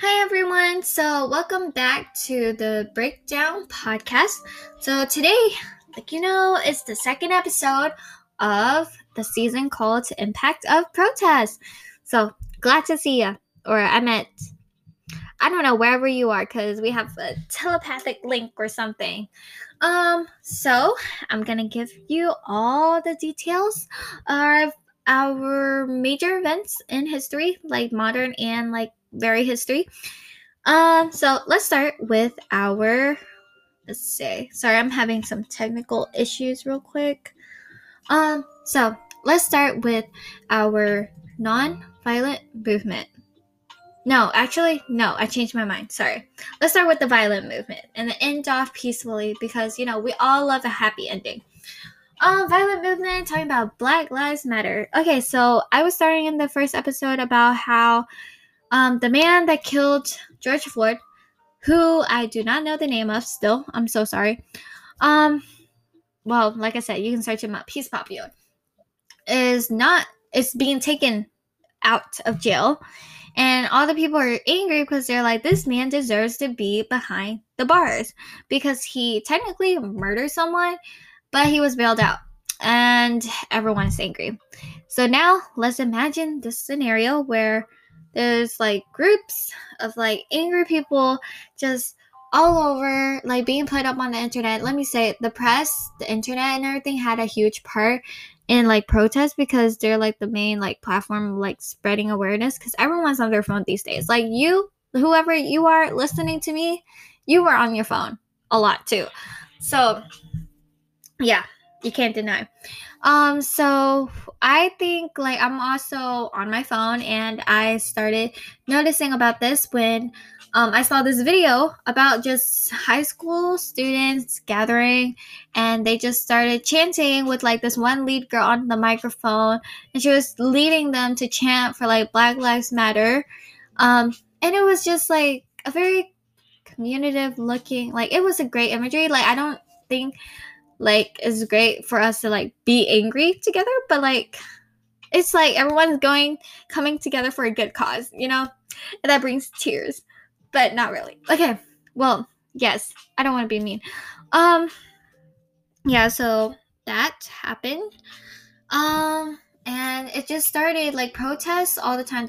Hi everyone, so welcome back to the Breakdown podcast. So today, like you know, it's the second episode of the season called Impact of Protest. So glad to see you, or I don't know, wherever you are, because we have a telepathic link or something. So I'm going to give you all the details of our major events in history, like modern and like very history. So let's start with our, sorry, I'm having some technical issues real quick. So let's start with our non-violent movement. I changed my mind. Sorry. Let's start with the violent movement and end off peacefully because, you know, we all love a happy ending. Violent movement, talking about Black Lives Matter. Okay, so I was starting in the first episode about how the man that killed George Floyd, who I do not know the name of still. I'm so sorry. Well, like I said, you can search him up. He's popular. It's being taken out of jail. And all the people are angry because they're like, this man deserves to be behind the bars because he technically murdered someone, but he was bailed out. And everyone is angry. So now let's imagine this scenario where there's like groups of like angry people just all over, like being put up on the internet. Let me say the press, the internet and everything had a huge part in like protests because they're like the main like platform like spreading awareness, because everyone's on their phone these days. Like you, whoever you are listening to me, you were on your phone a lot too. So yeah, you can't deny. So I think like I'm also on my phone, and I started noticing about this when I saw this video about just high school students gathering, and they just started chanting with like this one lead girl on the microphone, and she was leading them to chant for like Black Lives Matter. And it was just like a very communicative looking, like it was a great imagery. Like I don't think like it's great for us to like be angry together, but like it's like everyone's coming together for a good cause, you know, and that brings tears. But not really. Okay. Well, yes. I don't want to be mean. Yeah, so that happened. And it just started like protests all the time.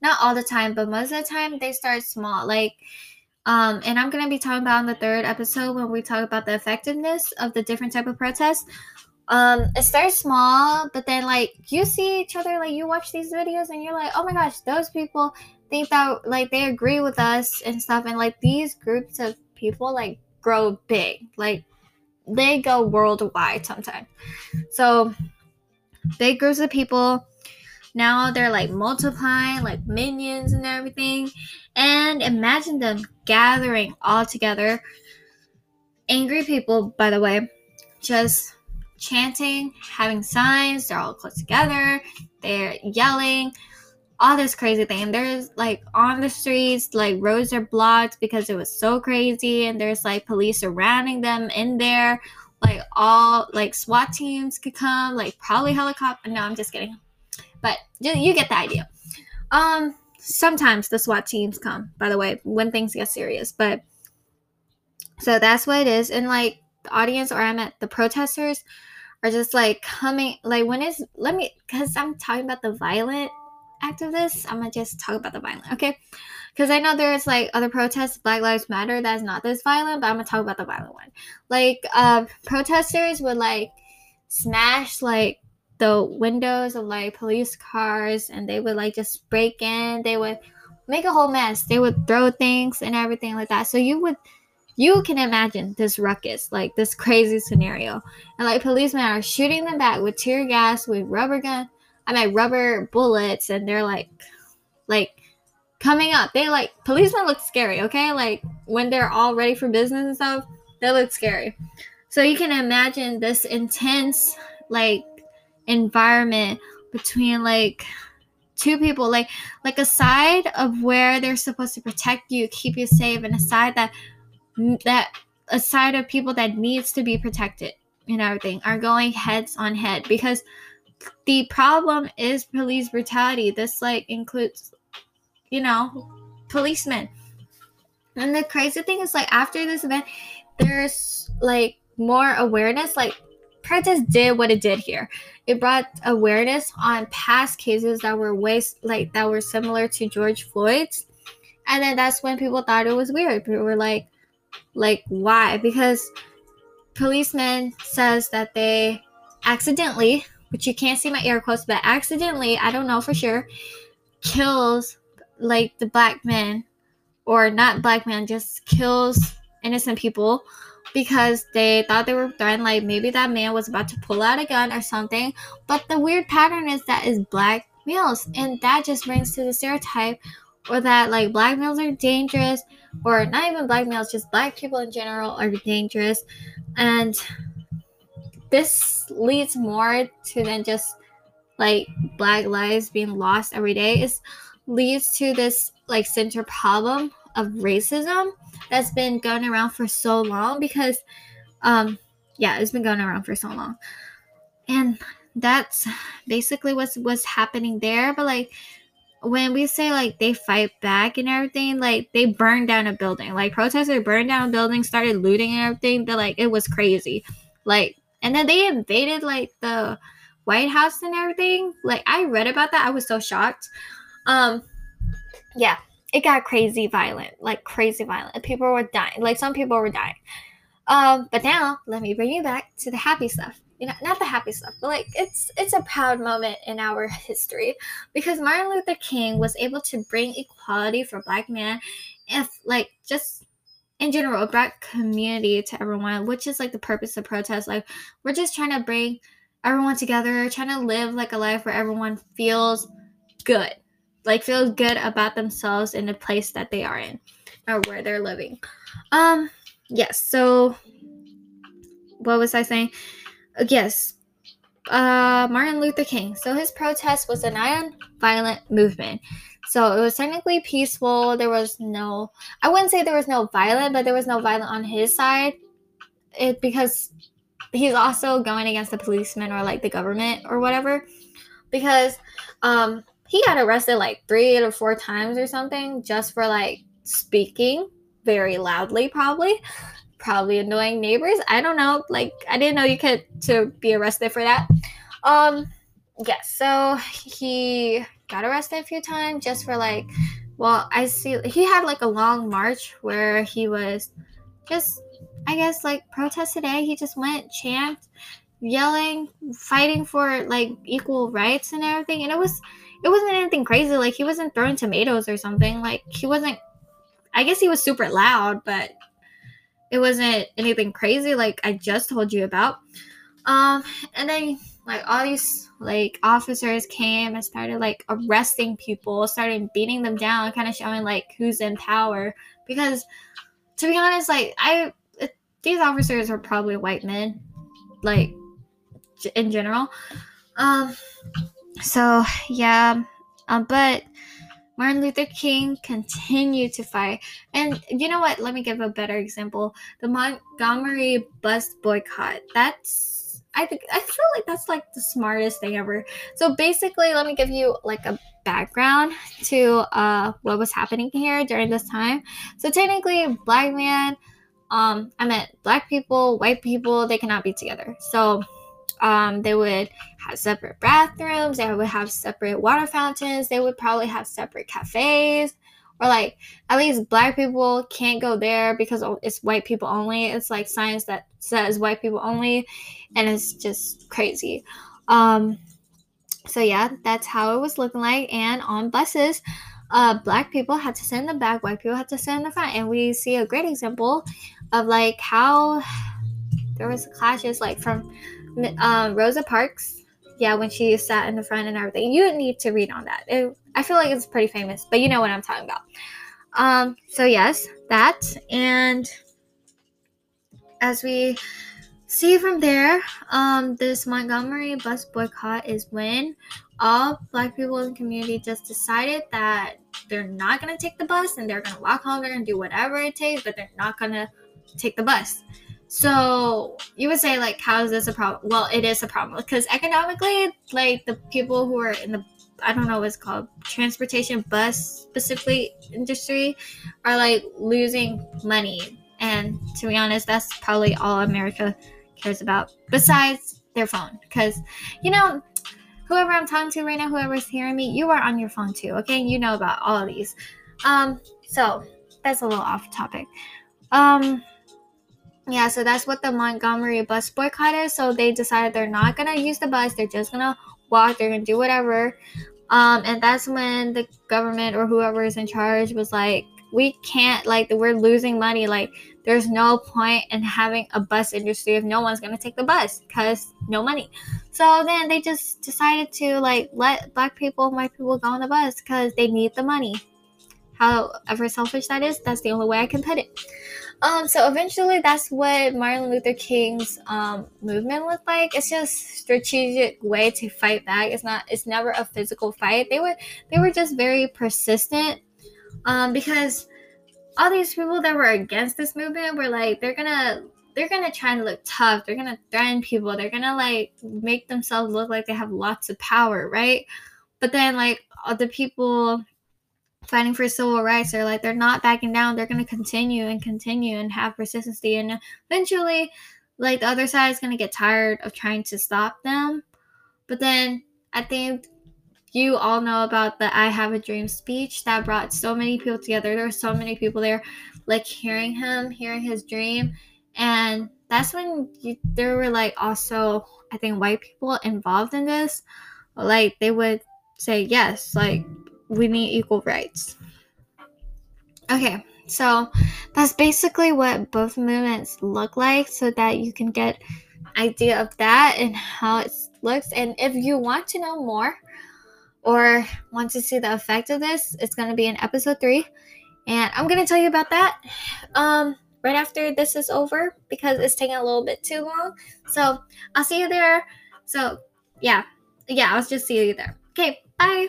Not all the time, but most of the time they start small. Like, and I'm going to be talking about in the third episode when we talk about the effectiveness of the different type of protests. It starts small, but then like you see each other, like you watch these videos and you're like, oh my gosh, those people think that like they agree with us and stuff, and like these groups of people like grow big, like they go worldwide sometimes. So big groups of people, now they're like multiplying like minions and everything, and imagine them gathering all together, angry people by the way, just chanting, having signs, they're all close together, they're yelling, all this crazy thing. And there's like on the streets, like roads are blocked because it was so crazy, and there's like police surrounding them in there, like all like SWAT teams could come, like probably helicopter. No, I'm just kidding, but you get the idea. Sometimes the SWAT teams come, by the way, when things get serious. But so that's what it is. And like the audience, or the protesters are just like coming, like because I'm talking about the violent activists, I'm gonna just talk about the violent, okay? Because I know there's like other protests, Black Lives Matter, that's not this violent, but I'm gonna talk about the violent one. Like protesters would like smash like the windows of like police cars, and they would like just break in, they would make a whole mess, they would throw things and everything like that. So you can imagine this ruckus, like this crazy scenario, and like policemen are shooting them back with tear gas, with rubber bullets, and they're like coming up. They like, policemen look scary, okay? Like when they're all ready for business and stuff, they look scary. So you can imagine this intense like environment between like two people, like a side of where they're supposed to protect you, keep you safe, and a side of people that needs to be protected and everything are going heads on head, because the problem is police brutality. This like includes, you know, policemen. And the crazy thing is, like, after this event, there's, like, more awareness. Like, protest did what it did here. It brought awareness on past cases that were that were similar to George Floyd's. And then that's when people thought it was weird. People were like, why? Because policemen says that they accidentally, which you can't see my air quotes, but accidentally, I don't know for sure, kills, like, the black men, or not black men, just kills innocent people because they thought they were threatened, like, maybe that man was about to pull out a gun or something. But the weird pattern is that is black males, and that just brings to the stereotype, or that, like, black males are dangerous, or not even black males, just black people in general are dangerous. And this leads more to than just, like, black lives being lost every day. It leads to this, like, center problem of racism that's been going around for so long because, it's been going around for so long. And that's basically what's happening there. But, like, when we say, like, they fight back and everything, like, they burned down a building. Like, protesters burned down a building, started looting and everything. But, like, it was crazy. Like, and then they invaded, like, the White House and everything. Like, I read about that. I was so shocked. It got crazy violent. Like, crazy violent. People were dying. Like, some people were dying. But now, let me bring you back to the happy stuff. You know, not the happy stuff, but, like, it's a proud moment in our history because Martin Luther King was able to bring equality for black men, if, like, just in general, it brought community to everyone, which is, like, the purpose of protest. Like, we're just trying to bring everyone together, trying to live, like, a life where everyone feels good, like, feels good about themselves in the place that they are in or where they're living. So what was I saying? Yes, Martin Luther King. So his protest was a non-violent movement. So it was technically peaceful. There was no, I wouldn't say there was no violent, but there was no violent on his side. It because he's also going against the policemen or, like, the government or whatever. Because he got arrested, like, 3 or 4 times or something just for, like, speaking very loudly, probably annoying neighbors. I don't know. Like, I didn't know you could to be arrested for that. So he got arrested a few times just for, like, well, I see he had, like, a long march where he was just, I guess, like, protest today. He just went, chanted, yelling, fighting for, like, equal rights and everything. And it wasn't anything crazy. Like, he wasn't throwing tomatoes or something. Like, he wasn't, I guess he was super loud, but it wasn't anything crazy like I just told you about. And then, like, all these, like, officers came and started, like, arresting people, started beating them down, kind of showing, like, who's in power. Because, to be honest, like, these officers are probably white men, like, in general. But Martin Luther King continued to fight. And you know what? Let me give a better example. The Montgomery bus boycott. That's, I feel like that's, like, the smartest thing ever. So basically, let me give you, like, a background to what was happening here during this time. So technically, black people, white people, they cannot be together. So they would have separate bathrooms, they would have separate water fountains, they would probably have separate cafes, or, like, at least black people can't go there because it's white people only. It's, like, science that says white people only, and it's just crazy. That's how it was looking like. And on buses, black people had to sit in the back, white people had to sit in the front, and we see a great example of, like, how there was clashes, like, from Rosa Parks, when she sat in the front and everything. You need to read on that. I feel like it's pretty famous, but you know what I'm talking about. That. And as we see from there, this Montgomery bus boycott is when all black people in the community just decided that they're not going to take the bus, and they're going to walk home, they're going to do whatever it takes, but they're not going to take the bus. So you would say, like, how is this a problem? Well, it is a problem because economically, like, the people who are in the I don't know what it's called, transportation, bus specifically industry, are like losing money. And to be honest, that's probably all America cares about besides their phone. Because, you know, whoever I'm talking to right now, whoever's hearing me, you are on your phone too, okay? You know about all of these. So that's a little off topic. Yeah, so that's what the Montgomery bus boycott is. So they decided they're not going to use the bus. They're just going to walk. They're going to do whatever. And that's when the government or whoever is in charge was like, we can't, like, we're losing money. Like, there's no point in having a bus industry if no one's going to take the bus because no money. So then they just decided to, like, let black people and white people go on the bus because they need the money. However selfish that is, that's the only way I can put it. So eventually that's what Martin Luther King's movement looked like. It's just a strategic way to fight back. It's never a physical fight. They were just very persistent, because all these people that were against this movement were like, they're gonna try and look tough. They're gonna threaten people. They're gonna, like, make themselves look like they have lots of power, right? But then, like, all the people fighting for civil rights are like, they're not backing down. They're going to continue and have persistency, and eventually, like, the other side is going to get tired of trying to stop them. But then I think you all know about the I Have a Dream speech that brought so many people together. There were so many people there, like, hearing him, hearing his dream. And that's when there were, like, also, I think, white people involved in this. Like, they would say, yes, like, we need equal rights. Okay, so that's basically what both movements look like, so that you can get idea of that and how it looks. And if you want to know more or want to see the effect of this, it's going to be in episode 3, and I'm going to tell you about that right after this is over, because it's taking a little bit too long. So I'll see you there. So yeah, I'll just see you there. Okay, bye.